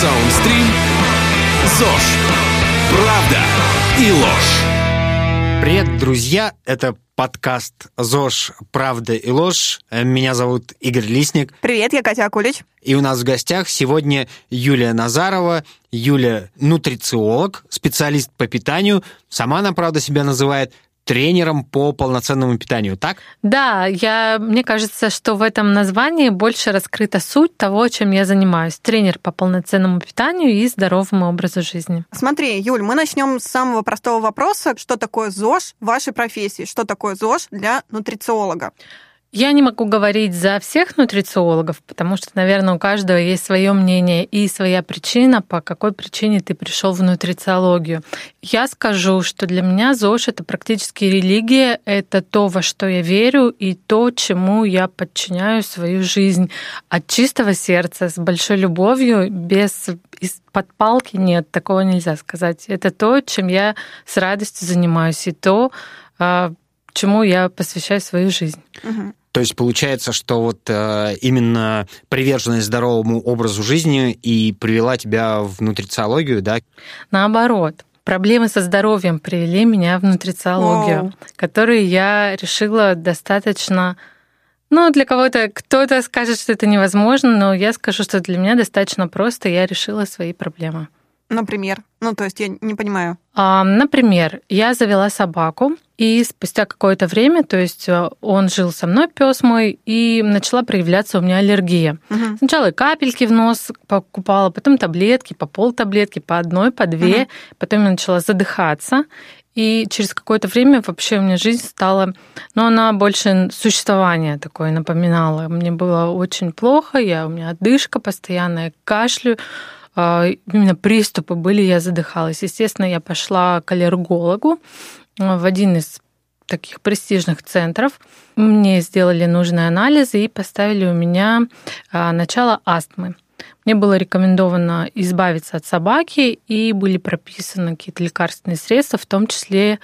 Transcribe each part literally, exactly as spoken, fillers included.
Саундстрим. ЗОЖ. Правда и ложь. Привет, друзья. Это подкаст ЗОЖ. Правда и ложь. Меня зовут Игорь Лисник. Привет, я Катя Акулич. И у нас в гостях сегодня Юлия Назарова. Юля нутрициолог, специалист по питанию. Сама она, правда, себя называет тренером по полноценному питанию, так? Да, я, мне кажется, что в этом названии больше раскрыта суть того, чем я занимаюсь. Тренер по полноценному питанию и здоровому образу жизни. Смотри, Юль, мы начнем с самого простого вопроса. Что такое ЗОЖ в вашей профессии? Что такое ЗОЖ для нутрициолога? Я не могу говорить за всех нутрициологов, потому что, наверное, у каждого есть свое мнение и своя причина, по какой причине ты пришел в нутрициологию. Я скажу, что для меня ЗОЖ — это практически религия, это то, во что я верю, и то, чему я подчиняю свою жизнь от чистого сердца, с большой любовью, без под палки, нет, такого нельзя сказать. Это то, чем я с радостью занимаюсь, и то, чему я посвящаю свою жизнь. Угу. То есть получается, что вот э, именно приверженность здоровому образу жизни и привела тебя в нутрициологию, да? Наоборот. Проблемы со здоровьем привели меня в нутрициологию, Воу. которую я решила достаточно... Ну, для кого-то... Кто-то скажет, что это невозможно, но я скажу, что для меня достаточно просто. Я решила свои проблемы. Например? Ну, то есть я не понимаю. А, например, я завела собаку, и спустя какое-то время, то есть он жил со мной, пес мой, и начала проявляться у меня аллергия. Угу. Сначала и капельки в нос покупала, потом таблетки, по полтаблетки, по одной, по две. Угу. Потом я начала задыхаться, и через какое-то время вообще у меня жизнь стала... Ну, она больше существование такое напоминала. Мне было очень плохо, я, у меня одышка постоянная, кашлю. Именно приступы были, я задыхалась. Естественно, я пошла к аллергологу в один из таких престижных центров. Мне сделали нужные анализы и поставили у меня начало астмы. Мне было рекомендовано избавиться от собаки, и были прописаны какие-то лекарственные средства, в том числе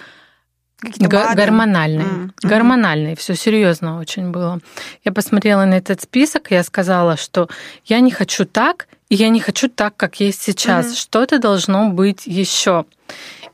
Г- гормональные. Mm-hmm. Гормональные. Все серьезно очень было. Я посмотрела на этот список, я сказала, что я не хочу так, и я не хочу так, как есть сейчас. Mm-hmm. Что-то должно быть еще.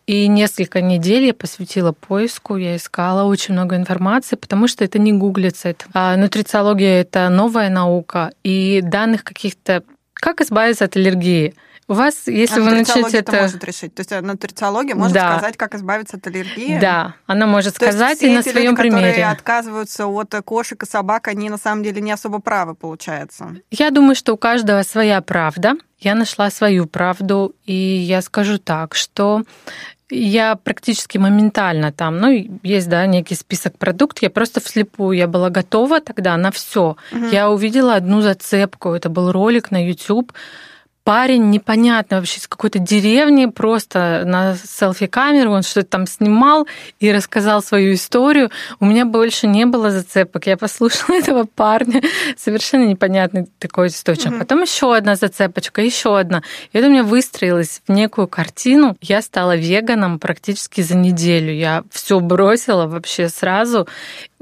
И несколько недель я посвятила поиску, я искала очень много информации, потому что это не гуглится. А нутрициология — это новая наука, и данных каких-то... Как избавиться от аллергии? У вас, если а вы начнете это... это может решить. То есть нутрициология может да. сказать, как избавиться от аллергии. Да, она может То сказать и на своем примере. Которые отказываются от кошек и собак, они на самом деле не особо правы, получается. Я думаю, что у каждого своя правда. Я нашла свою правду, и я скажу так, что я практически моментально там, ну, есть, да, некий список продуктов, я просто вслепую, я была готова тогда на все. Угу. Я увидела одну зацепку, это был ролик на YouTube. Парень непонятно вообще из какой-то деревни, просто на селфи-камеру, он что-то там снимал и рассказал свою историю. У меня больше не было зацепок. Я послушала этого парня. Совершенно непонятный такой источник. Mm-hmm. Потом еще одна зацепочка, еще одна. И это у меня выстроилось в некую картину. Я стала веганом практически за неделю. Я все бросила вообще сразу.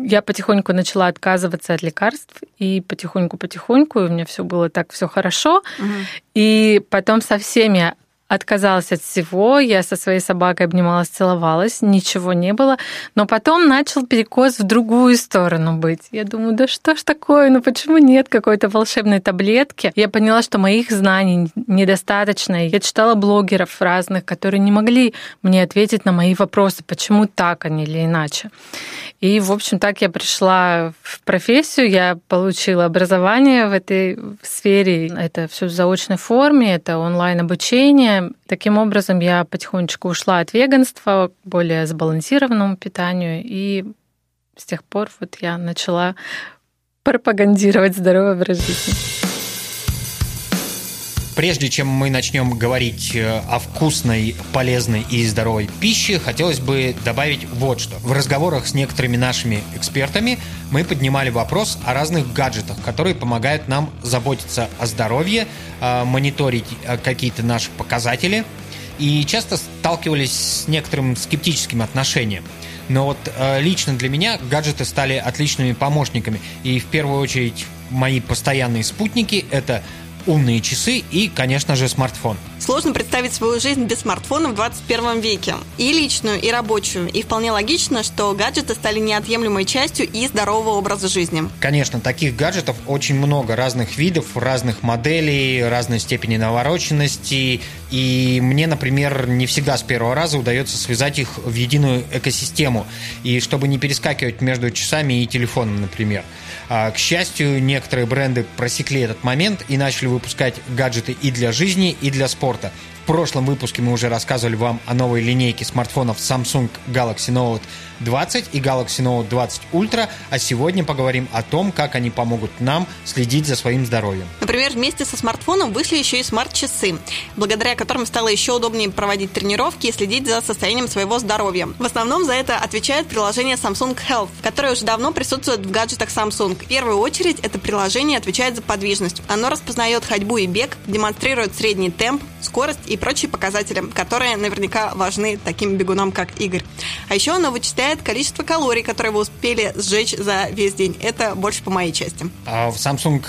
Я потихоньку начала отказываться от лекарств, и потихоньку-потихоньку у меня все было так, все хорошо. Mm-hmm. И потом со всеми отказалась от всего, я со своей собакой обнималась, целовалась, ничего не было. Но потом начал перекос в другую сторону быть. Я думаю, да что ж такое, ну почему нет какой-то волшебной таблетки? Я поняла, что моих знаний недостаточно. Я читала блогеров разных, которые не могли мне ответить на мои вопросы, почему так, а не или иначе. И, в общем, так я пришла в профессию, я получила образование в этой сфере. Это все в заочной форме, это онлайн-обучение. Таким образом, я потихонечку ушла от веганства к более сбалансированному питанию, и с тех пор вот я начала пропагандировать здоровый образ жизни. Прежде чем мы начнем говорить о вкусной, полезной и здоровой пище, хотелось бы добавить вот что. В разговорах с некоторыми нашими экспертами мы поднимали вопрос о разных гаджетах, которые помогают нам заботиться о здоровье, мониторить какие-то наши показатели, и часто сталкивались с некоторым скептическим отношением. Но вот лично для меня гаджеты стали отличными помощниками, и в первую очередь мои постоянные спутники — это умные часы и, конечно же, смартфон. Сложно представить свою жизнь без смартфона в двадцать первом веке. И личную, и рабочую. И вполне логично, что гаджеты стали неотъемлемой частью и здорового образа жизни. Конечно, таких гаджетов очень много. Разных видов, разных моделей, разной степени навороченности. И мне, например, не всегда с первого раза удается связать их в единую экосистему. И чтобы не перескакивать между часами и телефоном, например. К счастью, некоторые бренды просекли этот момент и начали выпускать гаджеты и для жизни, и для спорта. В прошлом выпуске мы уже рассказывали вам о новой линейке смартфонов Samsung Galaxy Note двадцать и Galaxy Note двадцать Ultra, а сегодня поговорим о том, как они помогут нам следить за своим здоровьем. Например, вместе со смартфоном вышли еще и смарт-часы, благодаря которым стало еще удобнее проводить тренировки и следить за состоянием своего здоровья. В основном за это отвечает приложение Samsung Health, которое уже давно присутствует в гаджетах Samsung. В первую очередь это приложение отвечает за подвижность. Оно распознает ходьбу и бег, демонстрирует средний темп, скорость и прочие показатели, которые наверняка важны таким бегунам, как Игорь. А еще оно вычисляет количество калорий, которые вы успели сжечь за весь день. Это больше по моей части. В Samsung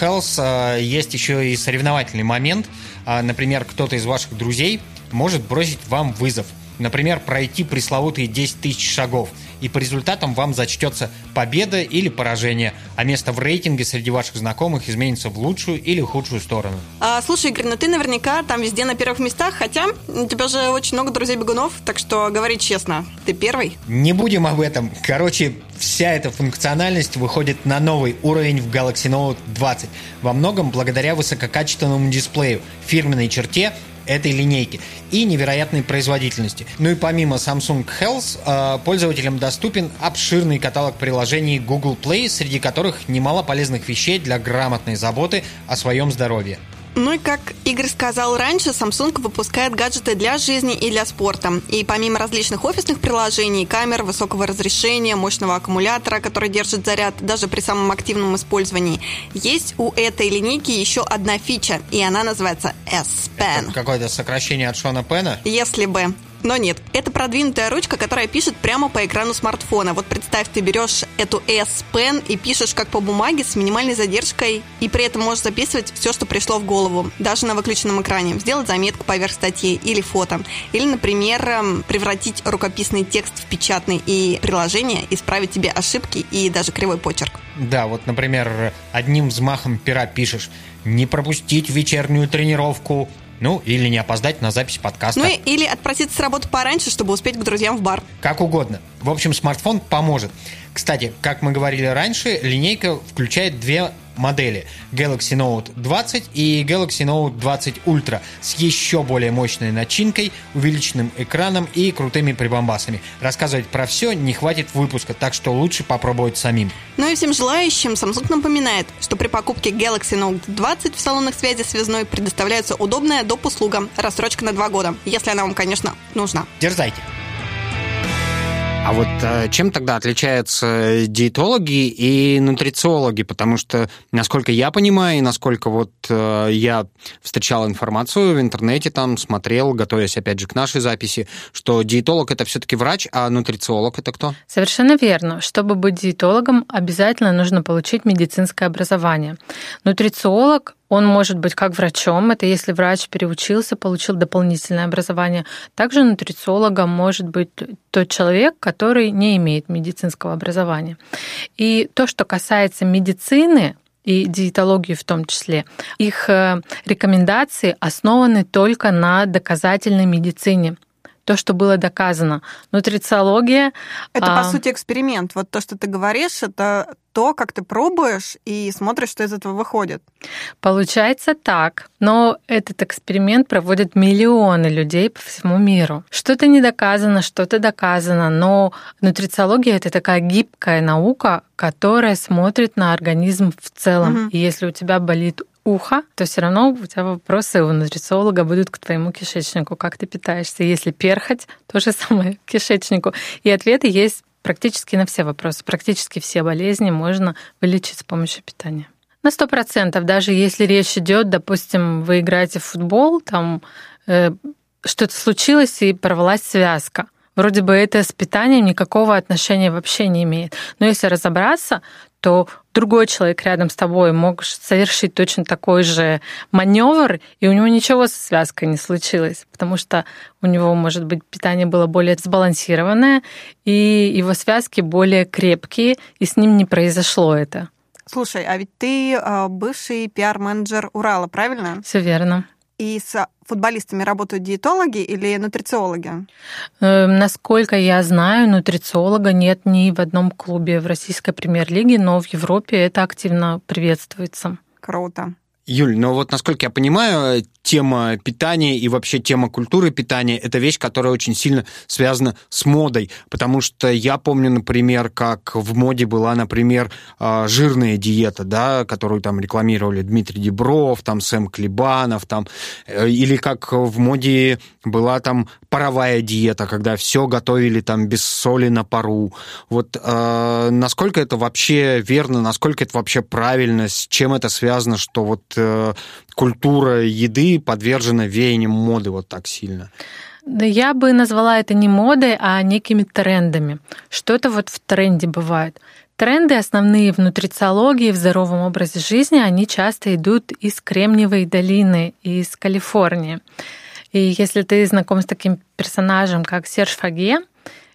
Health есть еще и соревновательный момент. Например, кто-то из ваших друзей может бросить вам вызов. Например, пройти пресловутые десять тысяч шагов. И по результатам вам зачтется победа или поражение, а место в рейтинге среди ваших знакомых изменится в лучшую или худшую сторону. А, слушай, Игорь, ну ты наверняка там везде на первых местах, хотя у тебя же очень много друзей-бегунов, так что говори честно, ты первый? Не будем об этом. Короче, вся эта функциональность выходит на новый уровень в Galaxy Note двадцать. Во многом благодаря высококачественному дисплею, фирменной черте этой линейки и невероятной производительности. Ну и помимо Samsung Health, пользователям доступен обширный каталог приложений Google Play, среди которых немало полезных вещей для грамотной заботы о своем здоровье. Ну и как Игорь сказал раньше, Samsung выпускает гаджеты для жизни и для спорта. И помимо различных офисных приложений, камер высокого разрешения, мощного аккумулятора, который держит заряд даже при самом активном использовании, есть у этой линейки еще одна фича, и она называется эс пен. Это какое-то сокращение от Шона Пена? Если бы. Но нет, это продвинутая ручка, которая пишет прямо по экрану смартфона. Вот представь, ты берешь эту эс пен и пишешь как по бумаге с минимальной задержкой, и при этом можешь записывать все, что пришло в голову, даже на выключенном экране. Сделать заметку поверх статьи или фото. Или, например, превратить рукописный текст в печатный, и приложение исправить тебе ошибки и даже кривой почерк. Да, вот, например, одним взмахом пера пишешь: «Не пропустить вечернюю тренировку». Ну, или не опоздать на запись подкаста. Ну, или отпроситься с работы пораньше, чтобы успеть к друзьям в бар. Как угодно. В общем, смартфон поможет. Кстати, как мы говорили раньше, линейка включает две модели: Galaxy Note двадцать и Galaxy Note двадцать Ultra с еще более мощной начинкой, увеличенным экраном и крутыми прибамбасами. Рассказывать про все не хватит выпуска, так что лучше попробовать самим. Ну и всем желающим Samsung напоминает, что при покупке Galaxy Note двадцать в салонах связи Связной предоставляется удобная доп. Услуга, рассрочка на два года, если она вам, конечно, нужна. Дерзайте! А вот чем тогда отличаются диетологи и нутрициологи? Потому что, насколько я понимаю, и насколько вот я встречал информацию в интернете, там смотрел, готовясь опять же к нашей записи, что диетолог – это все-таки врач, а нутрициолог – это кто? Совершенно верно. Чтобы быть диетологом, обязательно нужно получить медицинское образование. Нутрициолог – он может быть как врачом, это если врач переучился, получил дополнительное образование. Также нутрициологом может быть тот человек, который не имеет медицинского образования. И то, что касается медицины и диетологии в том числе, их рекомендации основаны только на доказательной медицине. То, что было доказано. Нутрициология... Это, а... по сути, эксперимент. Вот то, что ты говоришь, это то, как ты пробуешь и смотришь, что из этого выходит. Получается так. Но этот эксперимент проводят миллионы людей по всему миру. Что-то не доказано, что-то доказано, но нутрициология — это такая гибкая наука, которая смотрит на организм в целом. Угу. И если у тебя болит ухо, то все равно у тебя вопросы у нутрициолога будут к твоему кишечнику, как ты питаешься. Если перхоть, то же самое к кишечнику. И ответы есть практически на все вопросы. Практически все болезни можно вылечить с помощью питания. На сто процентов, даже если речь идет, допустим, вы играете в футбол, там э, что-то случилось и порвалась связка. Вроде бы это с питанием никакого отношения вообще не имеет. Но если разобраться, то другой человек рядом с тобой мог совершить точно такой же маневр, и у него ничего со связкой не случилось, потому что у него, может быть, питание было более сбалансированное, и его связки более крепкие, и с ним не произошло это. Слушай, а ведь ты бывший пиар-менеджер Урала, правильно? Все верно. И с футболистами работают диетологи или нутрициологи? Насколько я знаю, нутрициолога нет ни в одном клубе в российской премьер-лиге, но в Европе это активно приветствуется. Круто. Юль, но вот насколько я понимаю, тема питания и вообще тема культуры питания – это вещь, которая очень сильно связана с модой, потому что я помню, например, как в моде была, например, жирная диета, да, которую там рекламировали Дмитрий Дебров, там Сэм Клебанов, там, или как в моде была там паровая диета, когда все готовили там без соли на пару. Вот э, насколько это вообще верно, насколько это вообще правильно, с чем это связано, что вот культура еды подвержена веяниям моды вот так сильно? Да, я бы назвала это не модой, а некими трендами. Что-то вот в тренде бывает. Тренды основные в нутрициологии, в здоровом образе жизни, они часто идут из Кремниевой долины, из Калифорнии. И если ты знаком с таким персонажем, как Серж Фаге,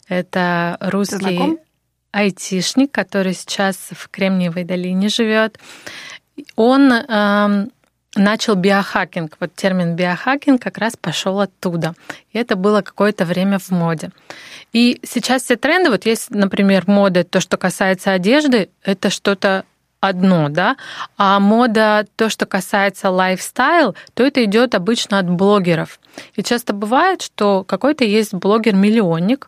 это русский айтишник, который сейчас в Кремниевой долине живет. Он э, начал биохакинг. Вот термин биохакинг как раз пошел оттуда. И это было какое-то время в моде. И сейчас все тренды, вот есть, например, мода, то, что касается одежды, это что-то одно, да, а мода, то, что касается лайфстайл, то это идет обычно от блогеров. И часто бывает, что какой-то есть блогер-миллионник,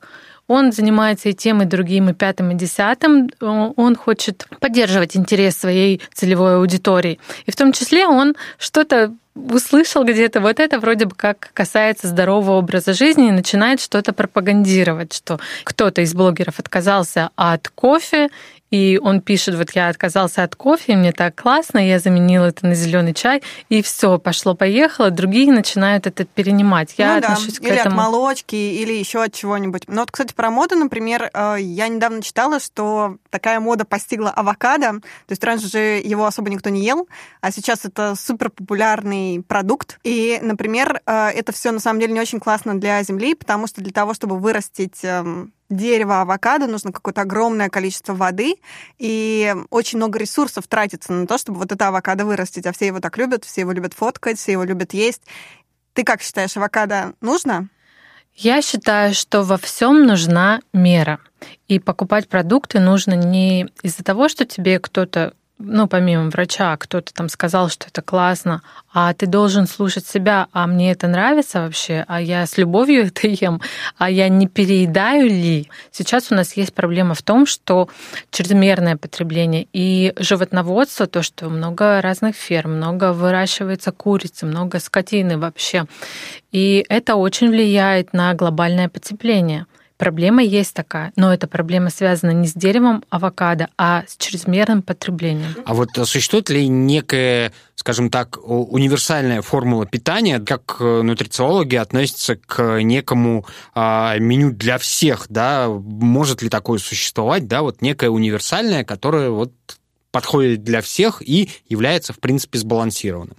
он занимается и тем, и другим, и пятым, и десятым. Он хочет поддерживать интерес своей целевой аудитории. И в том числе он что-то услышал где-то, вот это вроде бы как касается здорового образа жизни, и начинает что-то пропагандировать, что кто-то из блогеров отказался от кофе, и он пишет, вот я отказался от кофе, мне так классно, я заменил это на зеленый чай, и все, пошло-поехало. Другие начинают это перенимать. Я ну отношусь да. к или этому. Или от молочки, или еще от чего-нибудь. Но вот, кстати, про моду, например, я недавно читала, что такая мода постигла авокадо. То есть раньше же его особо никто не ел, а сейчас это суперпопулярный продукт. И, например, это все на самом деле не очень классно для земли, потому что для того, чтобы вырастить дерево авокадо, нужно какое-то огромное количество воды, и очень много ресурсов тратится на то, чтобы вот это авокадо вырастить, а все его так любят, все его любят фоткать, все его любят есть. Ты как считаешь, авокадо нужно? Я считаю, что во всем нужна мера, и покупать продукты нужно не из-за того, что тебе кто-то, ну, помимо врача, кто-то там сказал, что это классно, а ты должен слушать себя, а мне это нравится вообще, а я с любовью это ем, а я не переедаю ли? Сейчас у нас есть проблема в том, что чрезмерное потребление и животноводство, то, что много разных ферм, много выращивается курицы, много скотины вообще, и это очень влияет на глобальное потепление. Проблема есть такая, но эта проблема связана не с деревом авокадо, а с чрезмерным потреблением. А вот существует ли некая, скажем так, универсальная формула питания, как нутрициологи относятся к некому а, меню для всех, да? Может ли такое существовать, да, вот некая универсальная, которая вот подходит для всех и является, в принципе, сбалансированным?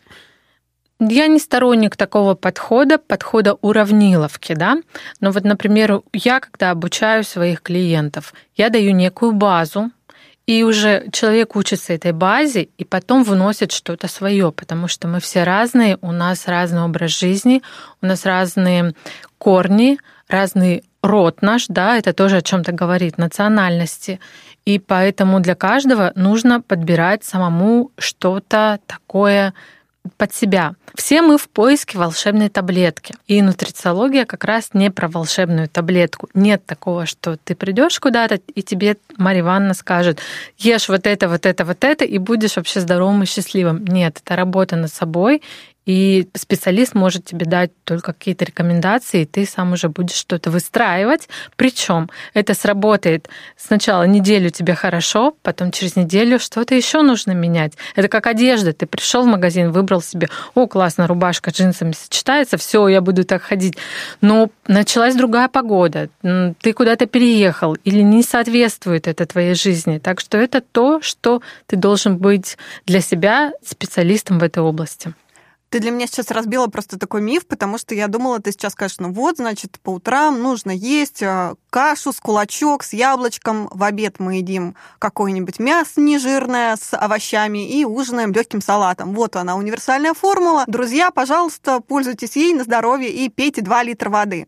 Я не сторонник такого подхода, подхода уравниловки, да. Но вот, например, я, когда обучаю своих клиентов, я даю некую базу, и уже человек учится этой базе, и потом вносит что-то свое, потому что мы все разные, у нас разный образ жизни, у нас разные корни, разный род наш, да, это тоже о чем-то говорит, национальности. И поэтому для каждого нужно подбирать самому что-то такое под себя. Все мы в поиске волшебной таблетки. И нутрициология как раз не про волшебную таблетку. Нет такого, что ты придешь куда-то, и тебе Марья Ивановна скажет, ешь вот это, вот это, вот это, и будешь вообще здоровым и счастливым. Нет, это работа над собой и специалист может тебе дать только какие-то рекомендации, и ты сам уже будешь что-то выстраивать. Причем это сработает сначала неделю тебе хорошо, потом через неделю что-то еще нужно менять. Это как одежда. Ты пришел в магазин, выбрал себе, о, классно, рубашка с джинсами сочетается, все, я буду так ходить. Но началась другая погода, ты куда-то переехал или не соответствует это твоей жизни. Так что это то, что ты должен быть для себя специалистом в этой области. Ты для меня сейчас разбила просто такой миф, потому что я думала, ты сейчас скажешь, ну вот, значит, по утрам нужно есть кашу с кулачок, с яблочком, в обед мы едим какое-нибудь мясо нежирное с овощами и ужинаем легким салатом. Вот она, универсальная формула. Друзья, пожалуйста, пользуйтесь ей на здоровье и пейте два литра воды.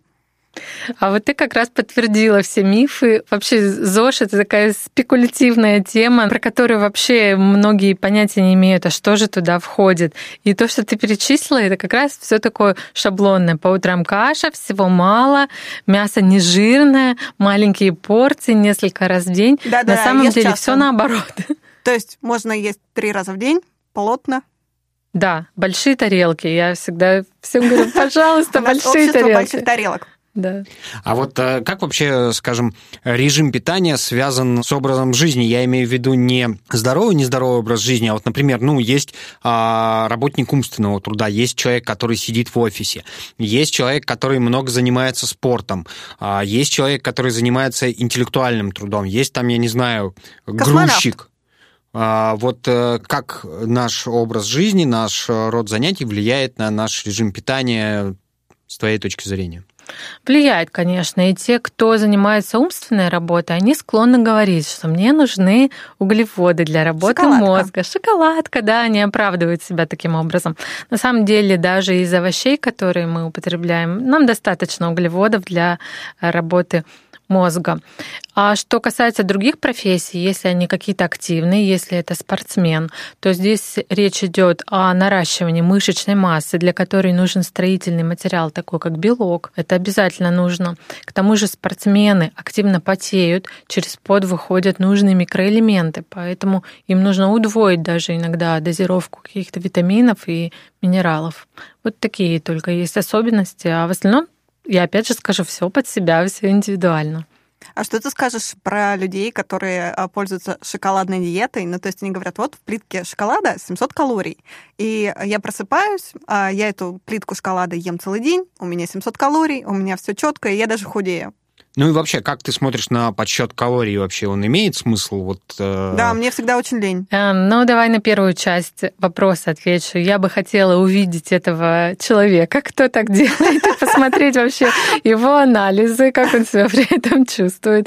А вот ты как раз подтвердила все мифы. Вообще ЗОЖ — это такая спекулятивная тема, про которую вообще многие понятия не имеют, а что же туда входит. И то, что ты перечислила, это как раз все такое шаблонное. По утрам каша, всего мало, мясо нежирное, маленькие порции, несколько раз в день. Да-да, на самом деле все наоборот. То есть можно есть три раза в день, плотно. Да, большие тарелки. Я всегда всем говорю, пожалуйста, большие тарелки. Больших тарелок. Да. А вот как вообще, скажем, режим питания связан с образом жизни? Я имею в виду не здоровый, нездоровый образ жизни, а вот, например, ну, есть работник умственного труда, есть человек, который сидит в офисе, есть человек, который много занимается спортом, есть человек, который занимается интеллектуальным трудом, есть там, я не знаю, грузчик. Вот как наш образ жизни, наш род занятий влияет на наш режим питания с твоей точки зрения? Влияет, конечно, и те, кто занимается умственной работой, они склонны говорить, что мне нужны углеводы для работы шоколадка. мозга. Шоколадка, да, они оправдывают себя таким образом. На самом деле, даже из овощей, которые мы употребляем, нам достаточно углеводов для работы мозга. А что касается других профессий, если они какие-то активные, если это спортсмен, то здесь речь идет о наращивании мышечной массы, для которой нужен строительный материал, такой как белок. Это обязательно нужно. К тому же спортсмены активно потеют, через пот выходят нужные микроэлементы, поэтому им нужно удвоить даже иногда дозировку каких-то витаминов и минералов. Вот такие только есть особенности, а в основном я опять же скажу, все под себя, все индивидуально. А что ты скажешь про людей, которые пользуются шоколадной диетой? Ну, то есть они говорят, вот в плитке шоколада семьсот калорий. И я просыпаюсь, я эту плитку шоколада ем целый день, у меня семьсот калорий, у меня все четко, и я даже худею. Ну и вообще, как ты смотришь на подсчет калорий? Вообще он имеет смысл? Вот, э... Да, мне всегда очень лень. Э, ну, давай на первую часть вопроса отвечу. Я бы хотела увидеть этого человека, кто так делает, и посмотреть вообще его анализы, как он себя при этом чувствует.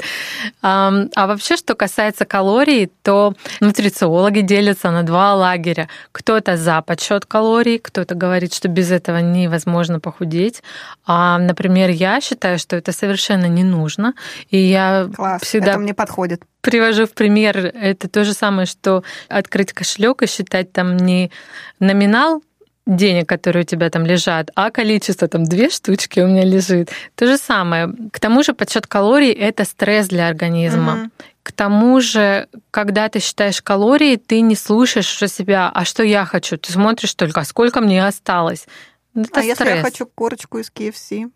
А вообще, что касается калорий, то нутрициологи делятся на два лагеря. Кто-то за подсчет калорий, кто-то говорит, что без этого невозможно похудеть. А, например, я считаю, что это совершенно не нужно. нужно. И я Класс, всегда это мне подходит. Привожу в пример, это то же самое, что открыть кошелек и считать там не номинал денег, которые у тебя там лежат, а количество, там две штучки у меня лежит. То же самое. К тому же подсчет калорий — это стресс для организма. Угу. К тому же, когда ты считаешь калории, ты не слушаешь уже себя, а что я хочу? Ты смотришь только, сколько мне осталось. Это а стресс. Если я хочу корочку из кей эф си?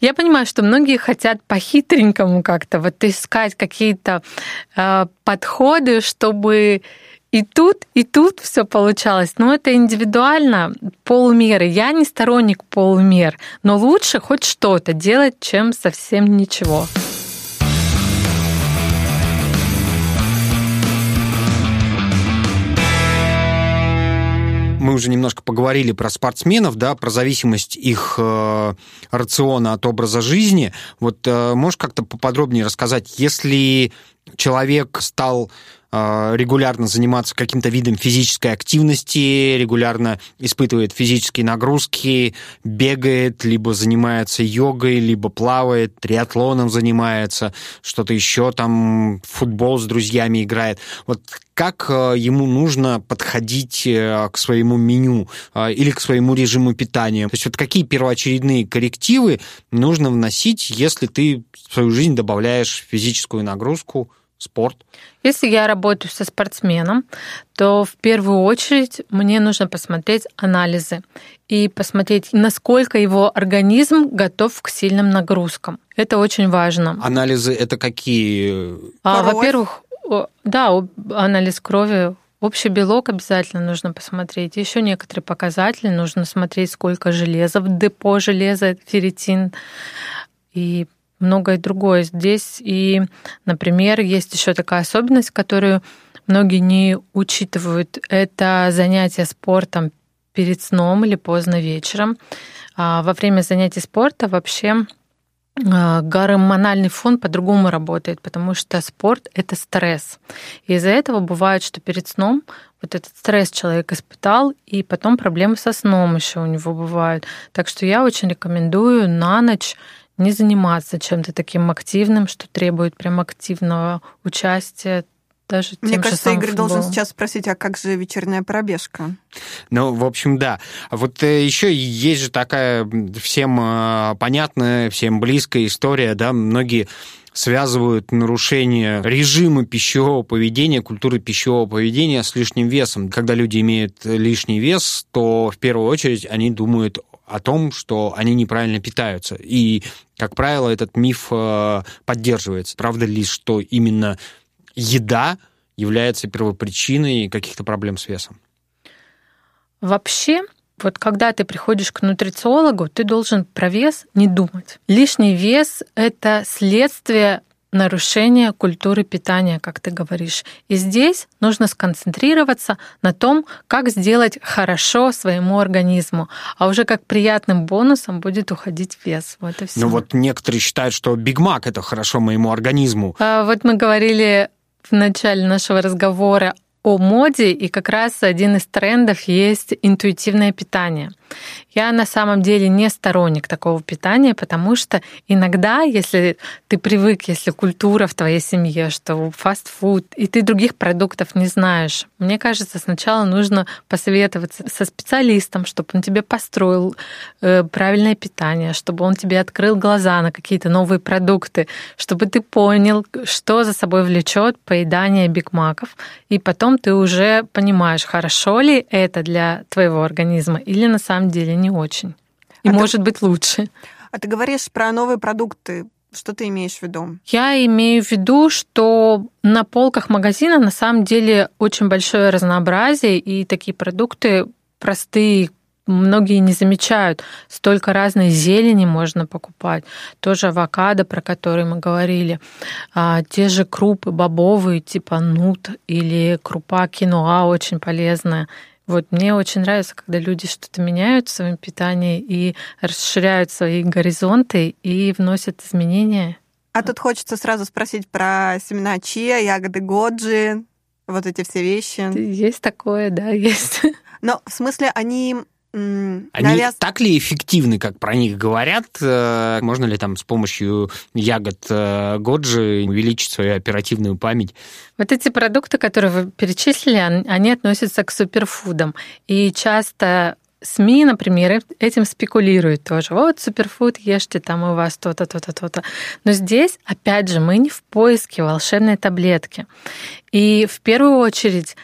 Я понимаю, что многие хотят по-хитренькому как-то вот искать какие-то э, подходы, чтобы и тут, и тут все получалось. Но это индивидуально, полумеры. Я не сторонник полумер, но лучше хоть что-то делать, чем совсем ничего. Мы уже немножко поговорили про спортсменов, да, про зависимость их э, рациона от образа жизни. Вот э, можешь как-то поподробнее рассказать, если человек стал э, регулярно заниматься каким-то видом физической активности, регулярно испытывает физические нагрузки, бегает, либо занимается йогой, либо плавает, триатлоном занимается, что-то еще там, футбол с друзьями играет. Вот как ему нужно подходить к своему меню или к своему режиму питания? То есть вот какие первоочередные коррективы нужно вносить, если ты в свою жизнь добавляешь физическую нагрузку, спорт? Если я работаю со спортсменом, то в первую очередь мне нужно посмотреть анализы и посмотреть, насколько его организм готов к сильным нагрузкам. Это очень важно. Анализы это какие? А, во-первых, да, анализ крови. Общий белок обязательно нужно посмотреть. Еще некоторые показатели. Нужно смотреть, сколько железа в депо, железа, ферритин и многое другое здесь. И, например, есть еще такая особенность, которую многие не учитывают. Это занятия спортом перед сном или поздно вечером. Во время занятий спорта вообще гормональный фон по-другому работает, потому что спорт — это стресс. И из-за этого бывает, что перед сном вот этот стресс человек испытал, и потом проблемы со сном еще у него бывают. Так что я очень рекомендую на ночь не заниматься чем-то таким активным, что требует прям активного участия. Даже Мне кажется, Игорь футбол. должен сейчас спросить, а как же вечерняя пробежка? Ну, в общем, да. Вот еще есть же такая всем понятная, всем близкая история, да, многие связывают нарушение режима пищевого поведения, культуры пищевого поведения с лишним весом. Когда люди имеют лишний вес, то в первую очередь они думают о том, что они неправильно питаются. И, как правило, этот миф поддерживается. Правда ли, что именно еда является первопричиной каких-то проблем с весом? Вообще, вот когда ты приходишь к нутрициологу, ты должен про вес не думать. Лишний вес — это следствие нарушения культуры питания, как ты говоришь. И здесь нужно сконцентрироваться на том, как сделать хорошо своему организму. А уже как приятным бонусом будет уходить вес. Вот и все. Ну вот некоторые считают, что Биг Мак — это хорошо моему организму. А вот мы говорили в начале нашего разговора о моде, и как раз один из трендов есть интуитивное питание. Я на самом деле не сторонник такого питания, потому что иногда, если ты привык, если культура в твоей семье, что фастфуд, и ты других продуктов не знаешь, мне кажется, сначала нужно посоветоваться со специалистом, чтобы он тебе построил правильное питание, чтобы он тебе открыл глаза на какие-то новые продукты, чтобы ты понял, что за собой влечет поедание бигмаков, и потом ты уже понимаешь, хорошо ли это для твоего организма или на самом деле не очень. И а может ты... быть лучше. А ты говоришь про новые продукты. Что ты имеешь в виду? Я имею в виду, что на полках магазина на самом деле очень большое разнообразие, и такие продукты простые, многие не замечают. Столько разной зелени можно покупать. Тоже авокадо, про который мы говорили. А, те же крупы бобовые, типа нут или крупа киноа, очень полезная. Вот мне очень нравится, когда люди что-то меняют в своем питании и расширяют свои горизонты и вносят изменения. А тут хочется сразу спросить про семена чиа, ягоды годжи, вот эти все вещи. Есть такое, да, есть. Но в смысле они... Они навяз... так ли эффективны, как про них говорят? Можно ли там с помощью ягод годжи увеличить свою оперативную память? Вот эти продукты, которые вы перечислили, они относятся к суперфудам. И часто СМИ, например, этим спекулируют тоже. Вот суперфуд, ешьте, там у вас то-то, то-то, то-то. Но здесь, опять же, мы не в поиске волшебной таблетки. И в первую очередь...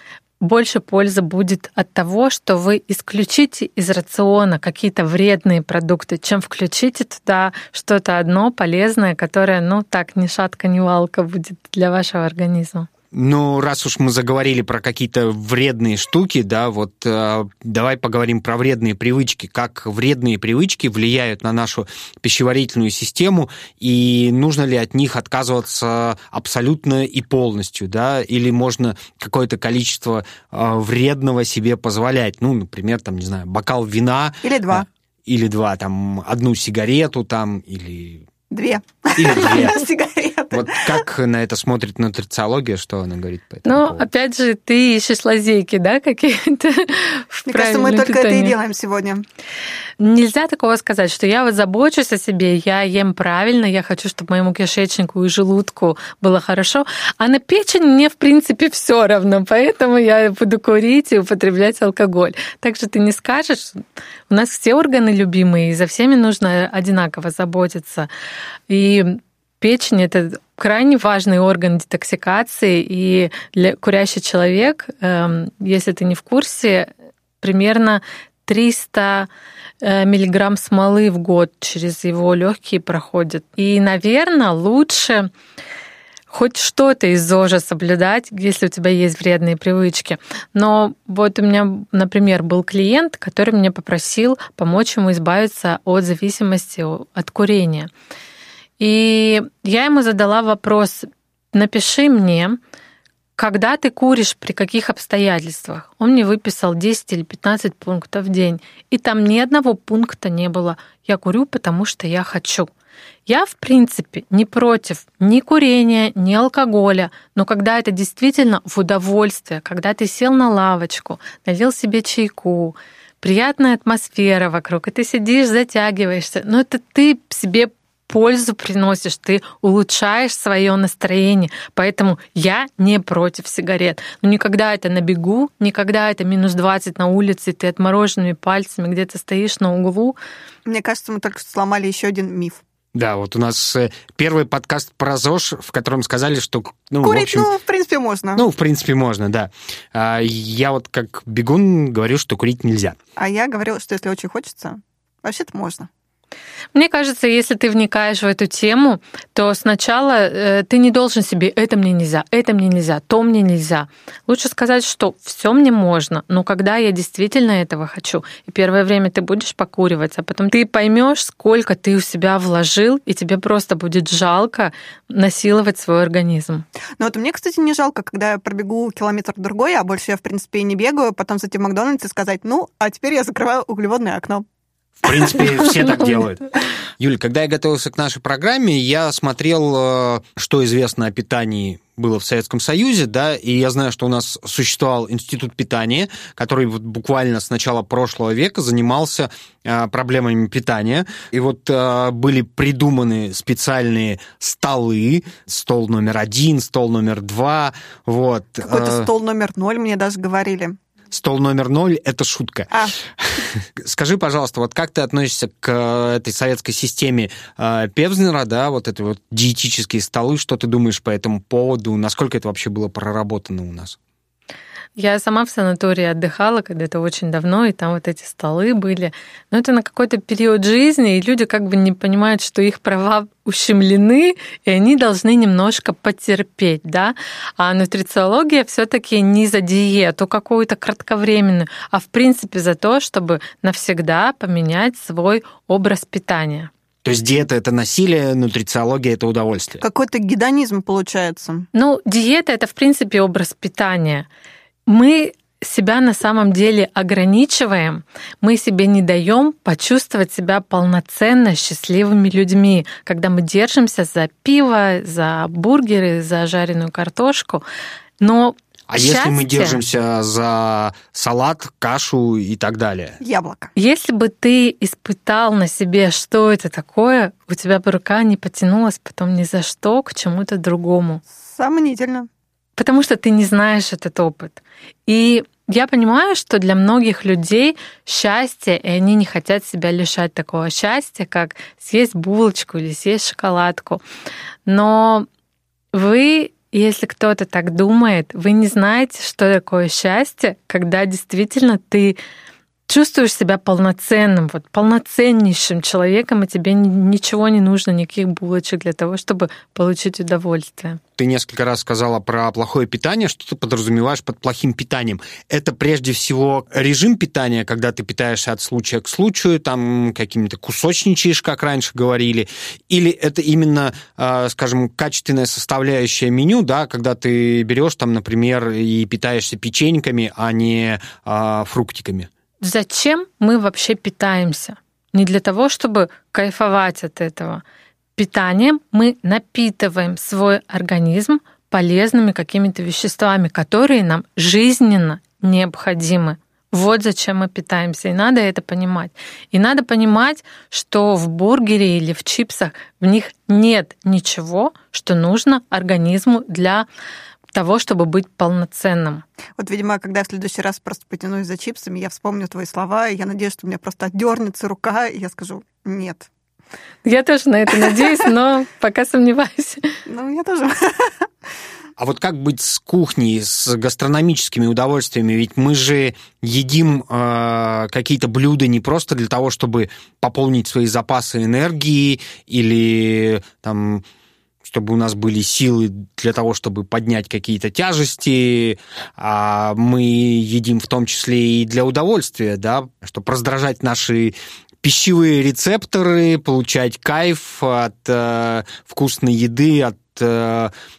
больше пользы будет от того, что вы исключите из рациона какие-то вредные продукты, чем включите туда что-то одно полезное, которое, ну так, ни шатка, ни валка будет для вашего организма. Ну, раз уж мы заговорили про какие-то вредные штуки, да, вот э, давай поговорим про вредные привычки, как вредные привычки влияют на нашу пищеварительную систему, и нужно ли от них отказываться абсолютно и полностью, да, или можно какое-то количество э, вредного себе позволять, ну, например, там, не знаю, бокал вина. Или два. Э, или два, там, одну сигарету, там, или... Две. Или две. Сигареты. Вот как на это смотрит нутрициология, что она говорит по этому поводу? Ну, опять же, ты ищешь лазейки, да, какие-то в правильном питании. Мне кажется, мы только это и делаем сегодня. Нельзя такого сказать, что я вот забочусь о себе, я ем правильно, я хочу, чтобы моему кишечнику и желудку было хорошо, а на печень мне, в принципе, все равно, поэтому я буду курить и употреблять алкоголь. Так что ты не скажешь, у нас все органы любимые, и за всеми нужно одинаково заботиться. И печень — это крайне важный орган детоксикации, и для курящий человек, если ты не в курсе, примерно триста миллиграмм смолы в год через его легкие проходит. И, наверное, лучше хоть что-то из ЗОЖа соблюдать, если у тебя есть вредные привычки. Но вот у меня, например, был клиент, который меня попросил помочь ему избавиться от зависимости от курения. И я ему задала вопрос: напиши мне, когда ты куришь, при каких обстоятельствах. Он мне выписал десять или пятнадцать пунктов в день. И там ни одного пункта не было «я курю, потому что я хочу». Я, в принципе, не против ни курения, ни алкоголя, но когда это действительно в удовольствие, когда ты сел на лавочку, налил себе чайку, приятная атмосфера вокруг, и ты сидишь, затягиваешься, но это ты себе пользу приносишь, ты улучшаешь свое настроение. Поэтому я не против сигарет. Но никогда это на бегу, никогда это минус двадцать на улице, ты отмороженными пальцами где-то стоишь на углу. Мне кажется, мы только что сломали еще один миф. Да, вот у нас первый подкаст про ЗОЖ, в котором сказали, что... Ну, курить, в общем, ну, в принципе, можно. Ну, в принципе, можно, да. Я вот как бегун говорю, что курить нельзя. А я говорю, что если очень хочется, вообще-то можно. Мне кажется, если ты вникаешь в эту тему, то сначала ты не должен себе «это мне нельзя», «это мне нельзя», «то мне нельзя». Лучше сказать, что все мне можно, но когда я действительно этого хочу. И первое время ты будешь покуривать, а потом ты поймешь, сколько ты у себя вложил, и тебе просто будет жалко насиловать свой организм. Ну вот мне, кстати, не жалко, когда я пробегу километр-другой, а больше я, в принципе, и не бегаю, потом зайти в Макдональдс и сказать: ну, а теперь я закрываю углеводное окно. В принципе, все так делают. Юль, когда я готовился к нашей программе, я смотрел, что известно о питании было в Советском Союзе, да, и я знаю, что у нас существовал институт питания, который вот буквально с начала прошлого века занимался э, проблемами питания. И вот э, были придуманы специальные столы, стол номер один, стол номер два, вот. Какой-то стол номер ноль, мне даже говорили. Стол номер ноль – это шутка. А. Скажи, пожалуйста, вот как ты относишься к этой советской системе Певзнера, да, вот эти вот диетические столы, что ты думаешь по этому поводу, насколько это вообще было проработано у нас? Я сама в санатории отдыхала когда-то очень давно, и там вот эти столы были. Но это на какой-то период жизни, и люди как бы не понимают, что их права ущемлены, и они должны немножко потерпеть, да. А нутрициология все-таки не за диету какую-то кратковременную, а в принципе за то, чтобы навсегда поменять свой образ питания. То есть диета – это насилие, нутрициология – это удовольствие. Какой-то гедонизм получается. Ну, диета – это в принципе образ питания. Мы себя на самом деле ограничиваем, мы себе не даем почувствовать себя полноценно счастливыми людьми, когда мы держимся за пиво, за бургеры, за жареную картошку. Но а счастье... если мы держимся за салат, кашу и так далее? Яблоко. Если бы ты испытал на себе, что это такое, у тебя бы рука не потянулась потом ни за что к чему-то другому. Сомнительно. Потому что ты не знаешь этот опыт. И я понимаю, что для многих людей счастье, и они не хотят себя лишать такого счастья, как съесть булочку или съесть шоколадку. Но вы, если кто-то так думает, вы не знаете, что такое счастье, когда действительно ты чувствуешь себя полноценным, вот, полноценнейшим человеком, и тебе ничего не нужно, никаких булочек для того, чтобы получить удовольствие. Ты несколько раз сказала про плохое питание, что ты подразумеваешь под плохим питанием. Это прежде всего режим питания, когда ты питаешься от случая к случаю, там какими-то кусочничаешь, как раньше говорили, или это именно, скажем, качественная составляющая меню, да, когда ты берешь, там, например, и питаешься печеньками, а не фруктиками? Зачем мы вообще питаемся? Не для того, чтобы кайфовать от этого. Питанием мы напитываем свой организм полезными какими-то веществами, которые нам жизненно необходимы. Вот зачем мы питаемся, и надо это понимать. И надо понимать, что в бургере или в чипсах в них нет ничего, что нужно организму для того, чтобы быть полноценным. Вот, видимо, когда я в следующий раз просто потянусь за чипсами, я вспомню твои слова, и я надеюсь, что у меня просто отдернется рука, и я скажу «нет». Я тоже на это надеюсь, но пока сомневаюсь. Ну, я тоже. А вот как быть с кухней, с гастрономическими удовольствиями? Ведь мы же едим э, какие-то блюда не просто для того, чтобы пополнить свои запасы энергии или там, чтобы у нас были силы для того, чтобы поднять какие-то тяжести, а мы едим в том числе и для удовольствия, да, чтобы раздражать наши пищевые рецепторы, получать кайф от э, вкусной еды, от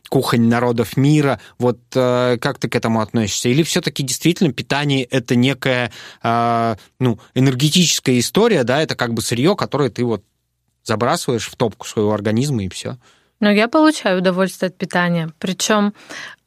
кухонь народов мира. Вот как ты к этому относишься? Или все-таки действительно питание — это некая ну, энергетическая история, да, это как бы сырье, которое ты вот забрасываешь в топку своего организма, и все? Ну, я получаю удовольствие от питания. Причем,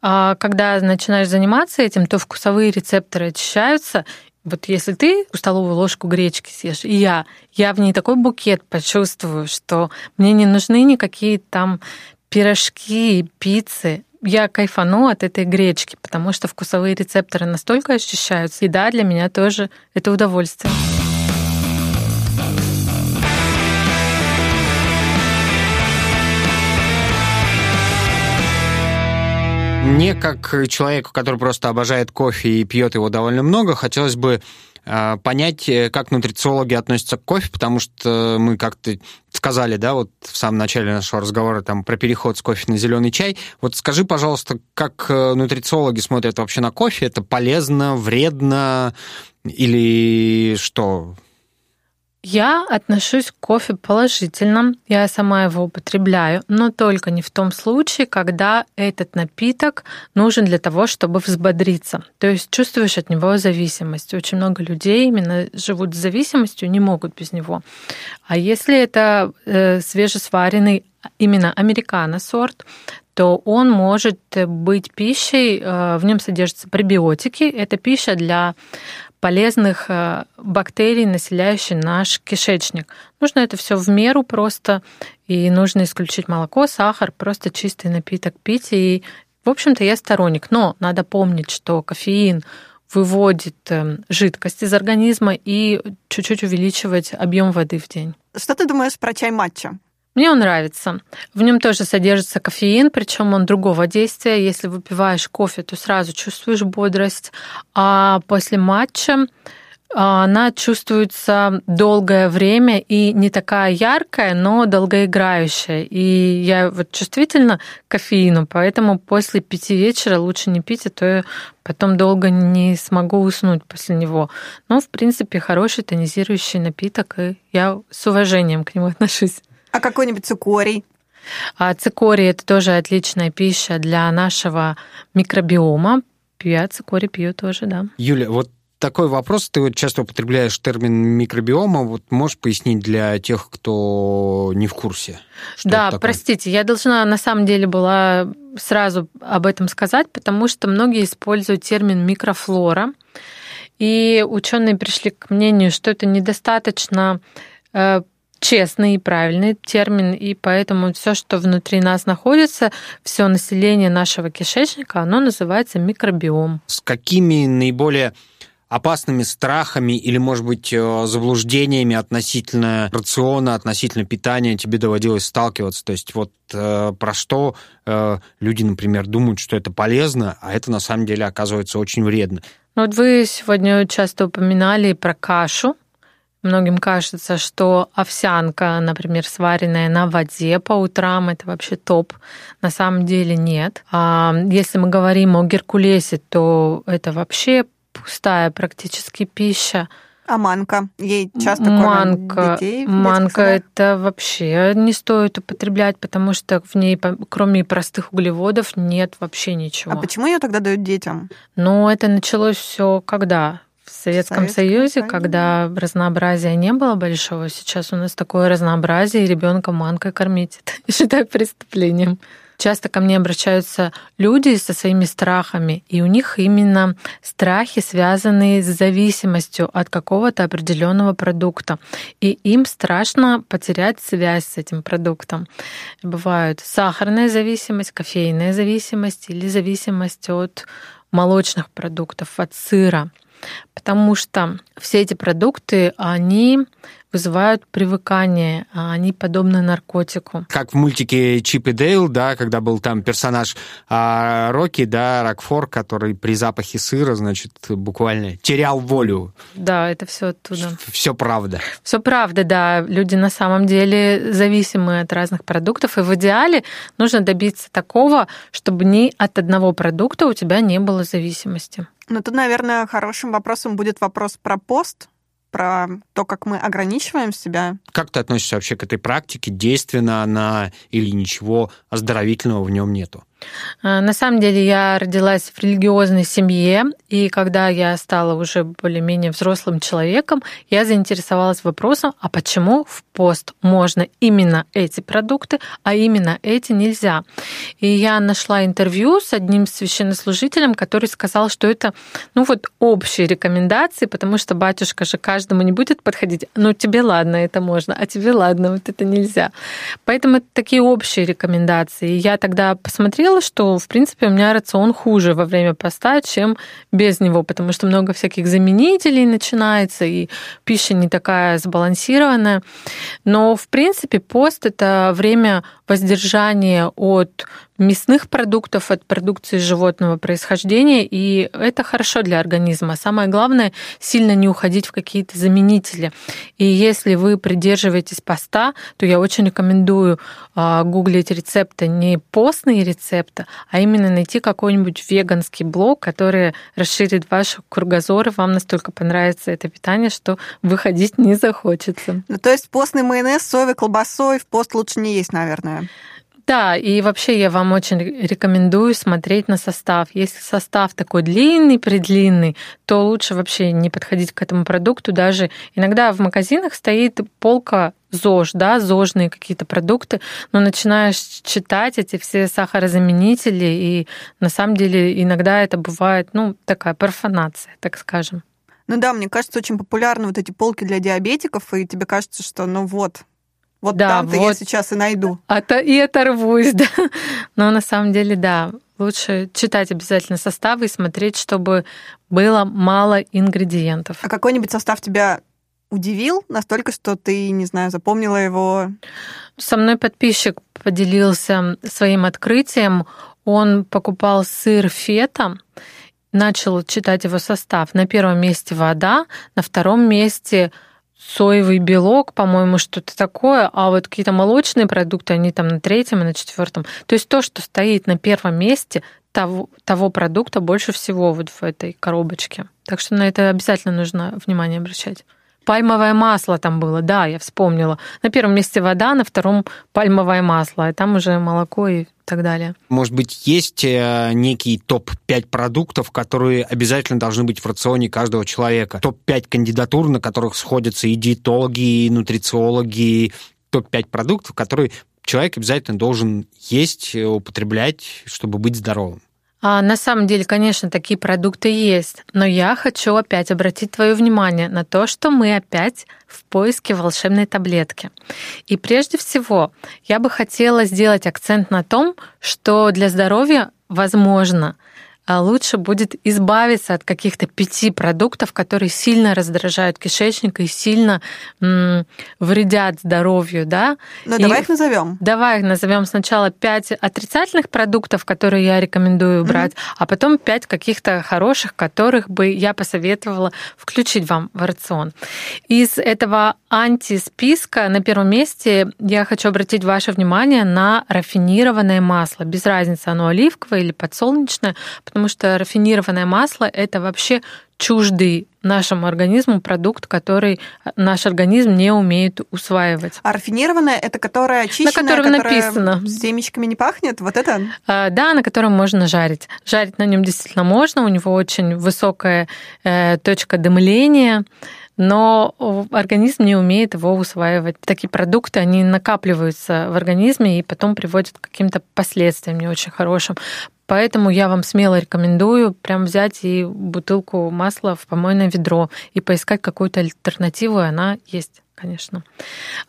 когда начинаешь заниматься этим, то вкусовые рецепторы очищаются. Вот если ты столовую ложку гречки съешь, и я, я в ней такой букет почувствую, что мне не нужны никакие там пирожки и пиццы. Я кайфану от этой гречки, потому что вкусовые рецепторы настолько ощущаются. И да, для меня тоже это удовольствие. Мне, как человеку, который просто обожает кофе и пьет его довольно много, хотелось бы понять, как нутрициологи относятся к кофе, потому что мы как-то сказали, да, вот в самом начале нашего разговора там про переход с кофе на зеленый чай. Вот скажи, пожалуйста, как нутрициологи смотрят вообще на кофе? Это полезно, вредно или что? Я отношусь к кофе положительно. Я сама его употребляю, но только не в том случае, когда этот напиток нужен для того, чтобы взбодриться. То есть чувствуешь от него зависимость. Очень много людей именно живут с зависимостью, не могут без него. А если это свежесваренный именно американо сорт, то он может быть пищей, в нем содержатся пребиотики. Это пища для полезных бактерий, населяющих наш кишечник. Нужно это все в меру просто, и нужно исключить молоко, сахар, просто чистый напиток пить. И, в общем-то, я сторонник. Но надо помнить, что кофеин выводит жидкость из организма и чуть-чуть увеличивать объем воды в день. Что ты думаешь про чай матча? Мне он нравится. В нем тоже содержится кофеин, причем он другого действия. Если выпиваешь кофе, то сразу чувствуешь бодрость, а после матча она чувствуется долгое время и не такая яркая, но долгоиграющая. И я вот чувствительна к кофеину, поэтому после пяти вечера лучше не пить, а то я потом долго не смогу уснуть после него. Но, в принципе, хороший тонизирующий напиток, и я с уважением к нему отношусь. А какой-нибудь цикорий? Цикорий – это тоже отличная пища для нашего микробиома. Я цикорий пью тоже, да. Юля, вот такой вопрос. Ты вот часто употребляешь термин «микробиома». Вот можешь пояснить для тех, кто не в курсе? Да, простите, я должна на самом деле была сразу об этом сказать, потому что многие используют термин «микрофлора». И ученые пришли к мнению, что это недостаточно честный и правильный термин, и поэтому все, что внутри нас находится, все население нашего кишечника, оно называется микробиом. С какими наиболее опасными страхами или, может быть, заблуждениями относительно рациона, относительно питания тебе доводилось сталкиваться? То есть вот э, про что э, люди, например, думают, что это полезно, а это на самом деле оказывается очень вредно. Вот вы сегодня часто упоминали про кашу. Многим кажется, что овсянка, например, сваренная на воде по утрам, это вообще топ. На самом деле нет. А если мы говорим о геркулесе, то это вообще пустая практически пища. А манка? Ей часто кормят детей? Манка – это вообще не стоит употреблять, потому что в ней, кроме простых углеводов, нет вообще ничего. А почему ее тогда дают детям? Ну, это началось все когда? В Советском Союзе, Союзе, когда разнообразия не было большого, сейчас у нас такое разнообразие, и ребенка манкой кормить — это, считай, преступлением. Часто ко мне обращаются люди со своими страхами, и у них именно страхи, связанные с зависимостью от какого-то определенного продукта. И им страшно потерять связь с этим продуктом. Бывают сахарная зависимость, кофейная зависимость или зависимость от молочных продуктов, от сыра. Потому что все эти продукты, они вызывают привыкание, они подобны наркотику. Как в мультике «Чип и Дейл», да, когда был там персонаж а, Рокки, да, Рокфор, который при запахе сыра, значит, буквально терял волю. Да, это все оттуда. Все правда. Все правда, да. Люди на самом деле зависимы от разных продуктов, и в идеале нужно добиться такого, чтобы ни от одного продукта у тебя не было зависимости. Ну, тут, наверное, хорошим вопросом будет вопрос про пост, про то, как мы ограничиваем себя. Как ты относишься вообще к этой практике? Действенна она или ничего оздоровительного в нем нету? На самом деле я родилась в религиозной семье, и когда я стала уже более-менее взрослым человеком, я заинтересовалась вопросом, а почему в пост можно именно эти продукты, а именно эти нельзя. И я нашла интервью с одним священнослужителем, который сказал, что это, ну вот, общие рекомендации, потому что батюшка же каждому не будет подходить, ну тебе ладно, это можно, а тебе ладно, вот это нельзя. Поэтому это такие общие рекомендации. И я тогда посмотрела, что, в принципе, у меня рацион хуже во время поста, чем без него, потому что много всяких заменителей начинается, и пища не такая сбалансированная. Но, в принципе, пост — это время воздержания от мясных продуктов, от продукции животного происхождения, и это хорошо для организма. Самое главное — сильно не уходить в какие-то заменители. И если вы придерживаетесь поста, то я очень рекомендую гуглить рецепты, не постные рецепты, а именно найти какой-нибудь веганский блог, который расширит ваш кругозор, и вам настолько понравится это питание, что выходить не захочется. Ну, то есть постный майонез с соевой колбасой в пост лучше не есть, наверное? Да, и вообще я вам очень рекомендую смотреть на состав. Если состав такой длинный-предлинный, то лучше вообще не подходить к этому продукту. Даже иногда в магазинах стоит полка ЗОЖ, да, ЗОЖные какие-то продукты, но начинаешь читать эти все сахарозаменители, и на самом деле иногда это бывает, ну, такая профанация, так скажем. Ну да, мне кажется, очень популярны вот эти полки для диабетиков, и тебе кажется, что ну вот... Вот да, там-то вот я сейчас и найду. И оторвусь, да. Но на самом деле, да, лучше читать обязательно составы и смотреть, чтобы было мало ингредиентов. А какой-нибудь состав тебя удивил настолько, что ты, не знаю, запомнила его? Со мной подписчик поделился своим открытием. Он покупал сыр фета, начал читать его состав. На первом месте вода, на втором месте соевый белок, по-моему, что-то такое, а вот какие-то молочные продукты, они там на третьем и на четвертом. То есть то, что стоит на первом месте, того, того продукта больше всего вот в этой коробочке. Так что на это обязательно нужно внимание обращать. Пальмовое масло там было, да, я вспомнила. На первом месте вода, на втором пальмовое масло, а там уже молоко и так далее. Может быть, есть некий топ пять продуктов, которые обязательно должны быть в рационе каждого человека? топ пять кандидатур, на которых сходятся и диетологи, и нутрициологи, топ пять продуктов, которые человек обязательно должен есть, употреблять, чтобы быть здоровым. На самом деле, конечно, такие продукты есть, но я хочу опять обратить твое внимание на то, что мы опять в поиске волшебной таблетки. И прежде всего, я бы хотела сделать акцент на том, что для здоровья возможно лучше будет избавиться от каких-то пяти продуктов, которые сильно раздражают кишечник и сильно м, вредят здоровью, да? Но и давай их назовем. Давай их назовем сначала пять отрицательных продуктов, которые я рекомендую брать, mm-hmm. а потом пять каких-то хороших, которых бы я посоветовала включить вам в рацион. Из этого антисписка на первом месте я хочу обратить ваше внимание на рафинированное масло. Без разницы, оно оливковое или подсолнечное, потому что рафинированное масло — это вообще чуждый нашему организму продукт, который наш организм не умеет усваивать. А рафинированное — это которое очищенное, на котором которое написано. С семечками не пахнет? Вот это? А, да, на котором можно жарить. Жарить на нем действительно можно, у него очень высокая э, точка дымления, но организм не умеет его усваивать. Такие продукты, они накапливаются в организме и потом приводят к каким-то последствиям не очень хорошим. Поэтому я вам смело рекомендую прям взять и бутылку масла в помойное ведро и поискать какую-то альтернативу, она есть, конечно.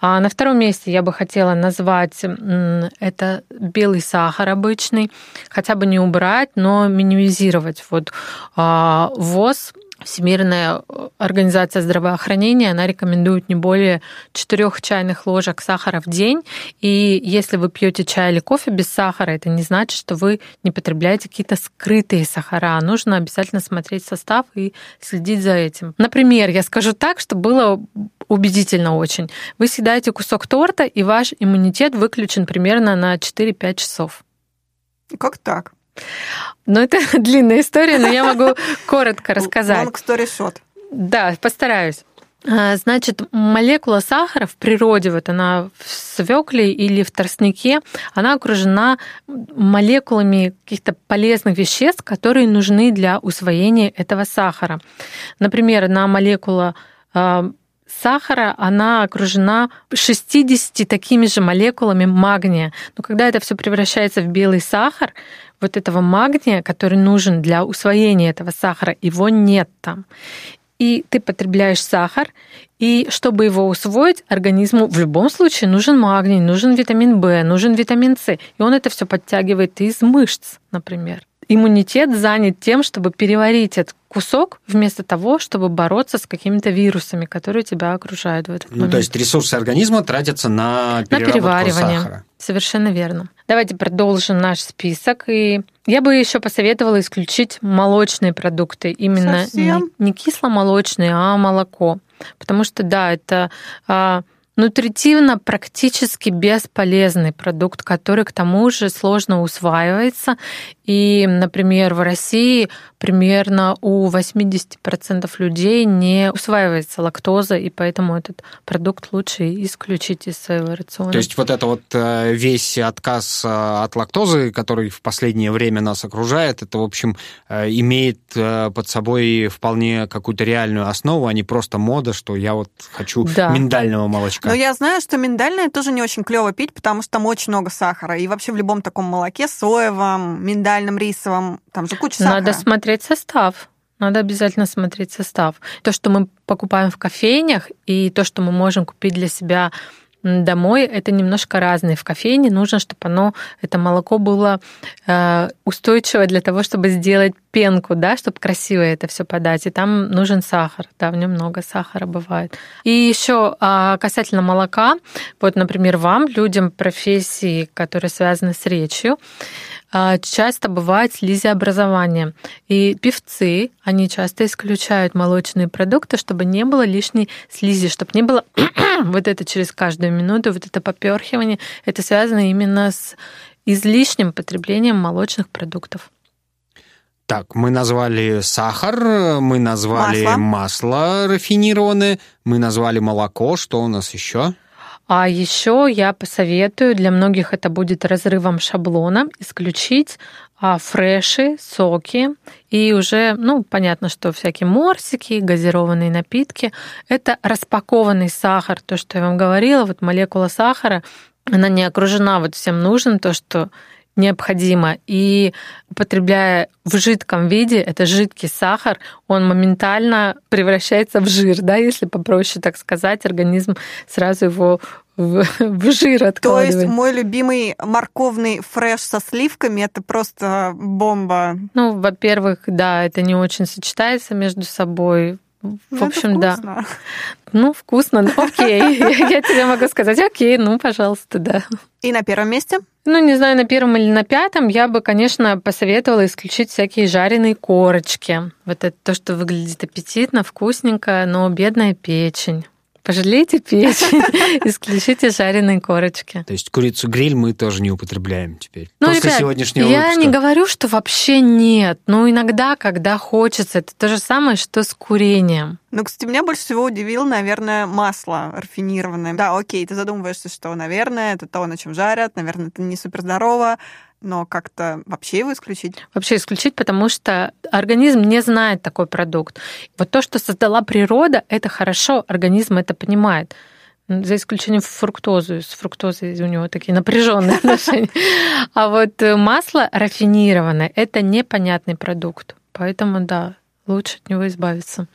А на втором месте я бы хотела назвать это белый сахар обычный, хотя бы не убрать, но минимизировать. Вот ВОЗ Всемирная организация здравоохранения, она рекомендует не более четырёх чайных ложек сахара в день. И если вы пьете чай или кофе без сахара, это не значит, что вы не потребляете какие-то скрытые сахара. Нужно обязательно смотреть состав и следить за этим. Например, я скажу так, что было убедительно очень. Вы съедаете кусок торта, и ваш иммунитет выключен примерно на четыре-пять часов. Как так? Ну, это длинная история, но я могу коротко рассказать. Long story short. Да, постараюсь. Значит, молекула сахара в природе, вот она в свекле или в тростнике, она окружена молекулами каких-то полезных веществ, которые нужны для усвоения этого сахара. Например, одна молекула сахара, она окружена шестьюдесятью такими же молекулами магния. Но когда это все превращается в белый сахар, вот этого магния, который нужен для усвоения этого сахара, его нет там. И ты потребляешь сахар, и чтобы его усвоить, организму в любом случае нужен магний, нужен витамин В, нужен витамин С. И он это все подтягивает из мышц, например. Иммунитет занят тем, чтобы переварить этот кусок, вместо того, чтобы бороться с какими-то вирусами, которые тебя окружают в этот момент. Ну, то есть ресурсы организма тратятся на переработку сахара. На переваривание. Совершенно верно. Давайте продолжим наш список. И я бы еще посоветовала исключить молочные продукты. Именно Совсем? не, не кисломолочные, а молоко. Потому что, да, это... нутритивно практически бесполезный продукт, который к тому же сложно усваивается. И, например, в России примерно у восемьдесят процентов людей не усваивается лактоза, и поэтому этот продукт лучше исключить из своего рациона. То есть вот это вот весь отказ от лактозы, который в последнее время нас окружает, это, в общем, имеет под собой вполне какую-то реальную основу, а не просто мода, что я вот хочу да. миндального молочка. Но я знаю, что миндальное тоже не очень клево пить, потому что там очень много сахара. И вообще в любом таком молоке, соевом, миндальном, рисовом, там же куча сахара. Надо смотреть состав. Надо обязательно смотреть состав. То, что мы покупаем в кофейнях, и то, что мы можем купить для себя домой, это немножко разное. В кофейне нужно, чтобы оно, это молоко было э, устойчиво для того, чтобы сделать пенку, да, чтобы красиво это все подать. И там нужен сахар, да, в нем много сахара бывает. И еще э, касательно молока, вот, например, вам, людям профессии, которые связаны с речью, э, часто бывает слизиобразование. И певцы, они часто исключают молочные продукты, чтобы не было лишней слизи, чтобы не было вот это через каждую минуту, вот это поперхивание, это связано именно с излишним потреблением молочных продуктов. Так, мы назвали сахар, мы назвали масло, масло рафинированное, мы назвали молоко. Что у нас еще? А еще я посоветую, для многих это будет разрывом шаблона, исключить а, фреши, соки и уже, ну, понятно, что всякие морсики, газированные напитки. Это распакованный сахар, то, что я вам говорила, вот молекула сахара, она не окружена вот всем нужным, то, что необходимо. И употребляя в жидком виде, это жидкий сахар, он моментально превращается в жир, да, если попроще так сказать, организм сразу его в, в жир откладывает. То есть мой любимый морковный фреш со сливками – это просто бомба. Ну, во-первых, да, это не очень сочетается между собой. В ну, общем, да. Ну, вкусно, ну, окей. Я тебе могу сказать, окей, ну, пожалуйста, да. И на первом месте? Ну, не знаю, на первом или на пятом я бы, конечно, посоветовала исключить всякие жареные корочки. Вот это то, что выглядит аппетитно, вкусненько, но бедная печень. Пожалейте печень, исключите жареные корочки. То есть курицу-гриль мы тоже не употребляем теперь? Ну, после ребят, сегодняшнего выпуска. Я не говорю, что вообще нет. Но иногда, когда хочется, это то же самое, что с курением. Ну, кстати, меня больше всего удивило, наверное, масло рафинированное. Да, окей, ты задумываешься, что, наверное, это то, на чем жарят, наверное, это не суперздорово. Но как-то вообще его исключить? Вообще исключить, потому что организм не знает такой продукт. Вот то, что создала природа, это хорошо, организм это понимает. За исключением фруктозы. С фруктозой у него такие напряженные отношения. А вот масло рафинированное – это непонятный продукт. Поэтому, да, лучше от него избавиться.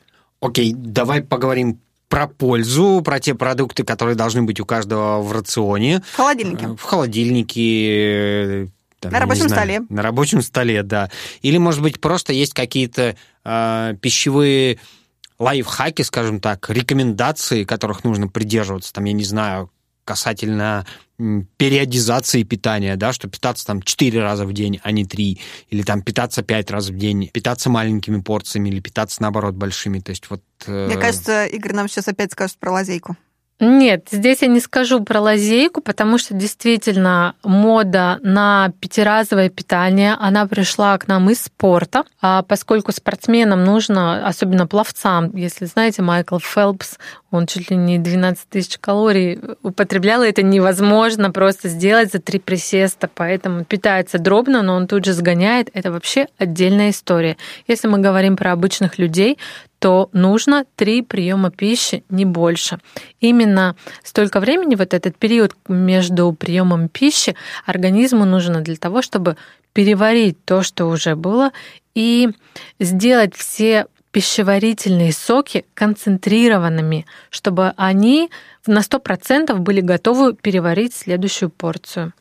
Окей, давай поговорим про пользу, про те продукты, которые должны быть у каждого в рационе. В холодильнике. В холодильнике. Там, на рабочем знаю, столе. На рабочем столе, да. Или, может быть, просто есть какие-то э, пищевые лайфхаки, скажем так, рекомендации, которых нужно придерживаться, там, я не знаю, касательно периодизации питания, да, что питаться там четыре раза в день, а не три, или там питаться пять раз в день, питаться маленькими порциями или питаться, наоборот, большими. То есть вот... Э... Мне кажется, Игорь нам сейчас опять скажет про лазейку. Нет, здесь я не скажу про лазейку, потому что действительно мода на пятиразовое питание, она пришла к нам из спорта, поскольку спортсменам нужно, особенно пловцам, если знаете, Майкл Фелпс, он чуть ли не двенадцать тысяч калорий употреблял, и это невозможно просто сделать за три присеста, поэтому питается дробно, но он тут же сгоняет, это вообще отдельная история. Если мы говорим про обычных людей, то нужно три приема пищи, не больше. Именно столько времени, вот этот период между приемом пищи, организму нужно для того, чтобы переварить то, что уже было, и сделать все пищеварительные соки концентрированными, чтобы они на сто процентов были готовы переварить следующую порцию.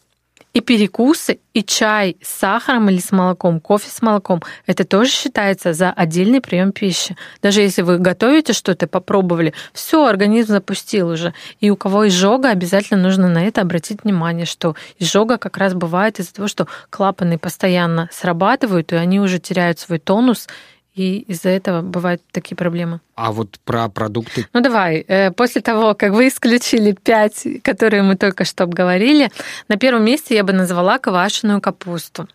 И перекусы, и чай с сахаром или с молоком, кофе с молоком, это тоже считается за отдельный прием пищи. Даже если вы готовите что-то, попробовали, все, организм запустил уже. И у кого изжога, обязательно нужно на это обратить внимание, что изжога как раз бывает из-за того, что клапаны постоянно срабатывают, и они уже теряют свой тонус, и из-за этого бывают такие проблемы. А вот про продукты... Ну давай, после того, как вы исключили пять, которые мы только что обговорили, на первом месте я бы назвала квашеную капусту.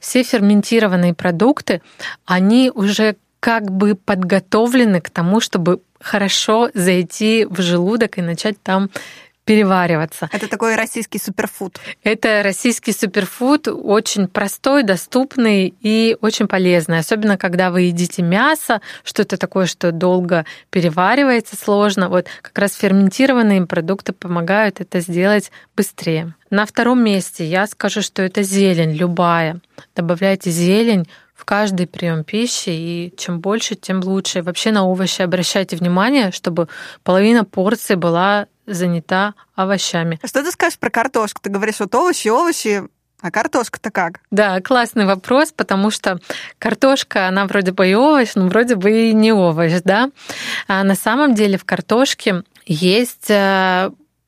Все ферментированные продукты, они уже как бы подготовлены к тому, чтобы хорошо зайти в желудок и начать там перевариваться. Это такой российский суперфуд. Это российский суперфуд, очень простой, доступный и очень полезный. Особенно, когда вы едите мясо, что-то такое, что долго переваривается, сложно. Вот как раз ферментированные продукты помогают это сделать быстрее. На втором месте я скажу, что это зелень, любая. Добавляйте зелень в каждый прием пищи, и чем больше, тем лучше. Вообще на овощи обращайте внимание, чтобы половина порции была занята овощами. Что ты скажешь про картошку? Ты говоришь, вот овощи, овощи, а картошка-то как? Да, классный вопрос, потому что картошка, она вроде бы и овощ, но вроде бы и не овощ, да? А на самом деле в картошке есть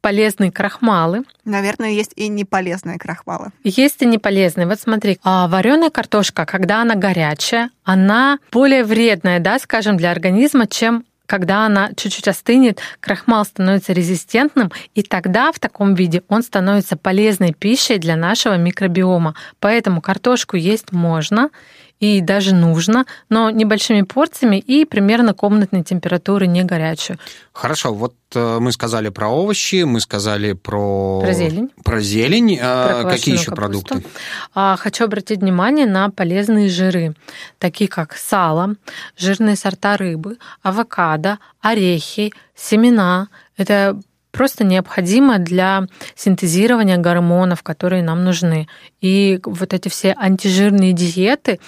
полезные крахмалы. Наверное, есть и неполезные крахмалы. Есть и неполезные. Вот смотри, вареная картошка, когда она горячая, она более вредная, да, скажем, для организма, чем когда она чуть-чуть остынет, крахмал становится резистентным, и тогда в таком виде он становится полезной пищей для нашего микробиома. Поэтому картошку есть можно и даже нужно, но небольшими порциями и примерно комнатной температуры, не горячую. Хорошо, вот мы сказали про овощи, мы сказали про... Про зелень. Про зелень. Про Какие еще капусту. Продукты? Хочу обратить внимание на полезные жиры, такие как сало, жирные сорта рыбы, авокадо, орехи, семена. Это просто необходимо для синтезирования гормонов, которые нам нужны. И вот эти все антижирные диеты,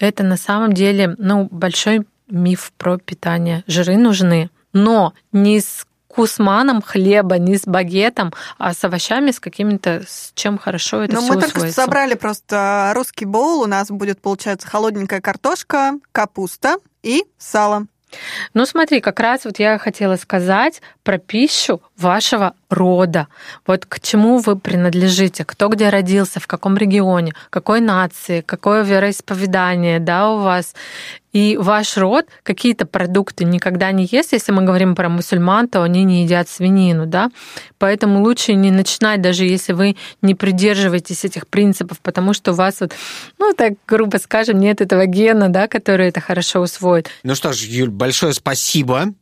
это на самом деле, ну, большой миф про питание. Жиры нужны, но не с кусманом хлеба, не с багетом, а с овощами, с какими-то, с чем хорошо это все усвоится. Ну, мы только что собрали просто русский боул, у нас будет, получается, холодненькая картошка, капуста и сало. Ну, смотри, как раз вот я хотела сказать про пищу вашего рода. Вот к чему вы принадлежите, кто где родился, в каком регионе, какой нации, какое вероисповедание, да, у вас. И ваш род какие-то продукты никогда не ест. Если мы говорим про мусульман, то они не едят свинину, да. Поэтому лучше не начинать, даже если вы не придерживаетесь этих принципов, потому что у вас вот, ну, так грубо скажем, нет этого гена, да, который это хорошо усвоит. Ну что ж, Юль, большое спасибо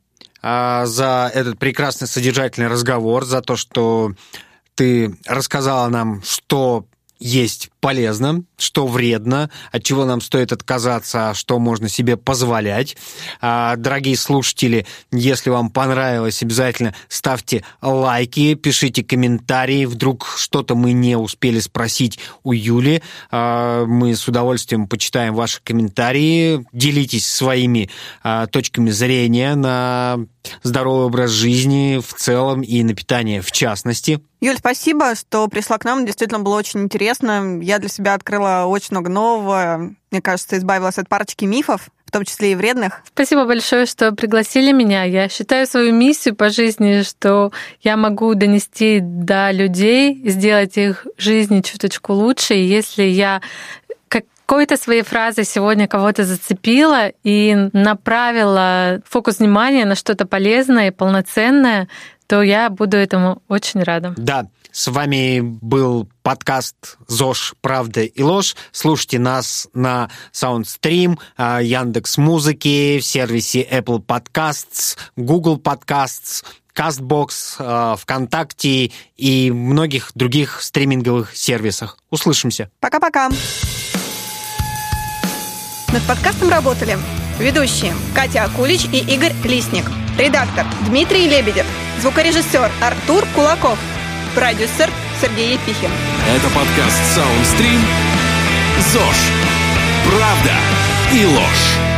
за этот прекрасный содержательный разговор, за то, что ты рассказала нам, что есть полезно, что вредно, от чего нам стоит отказаться, что можно себе позволять. Дорогие слушатели, если вам понравилось, обязательно ставьте лайки, пишите комментарии, вдруг что-то мы не успели спросить у Юли. Мы с удовольствием почитаем ваши комментарии, делитесь своими точками зрения на здоровый образ жизни в целом и на питание в частности. Юль, спасибо, что пришла к нам, действительно было очень интересно. честно, я для себя открыла очень много нового. Мне кажется, избавилась от парочки мифов, в том числе и вредных. Спасибо большое, что пригласили меня. Я считаю свою миссию по жизни, что я могу донести до людей, сделать их жизни чуточку лучше. И если я какой-то своей фразой сегодня кого-то зацепила и направила фокус внимания на что-то полезное и полноценное, то я буду этому очень рада. Да, с вами был подкаст «ЗОЖ: правда и ложь». Слушайте нас на Soundstream, Яндекс.Музыке, в сервисе Apple Podcasts, Google Podcasts, Castbox, ВКонтакте и многих других стриминговых сервисах. Услышимся. Пока-пока. Над подкастом работали ведущие Катя Акулич и Игорь Лисник, редактор Дмитрий Лебедев, звукорежиссер Артур Кулаков, продюсер Сергей Епихин. Это подкаст Soundstream «ЗОЖ: правда и ложь».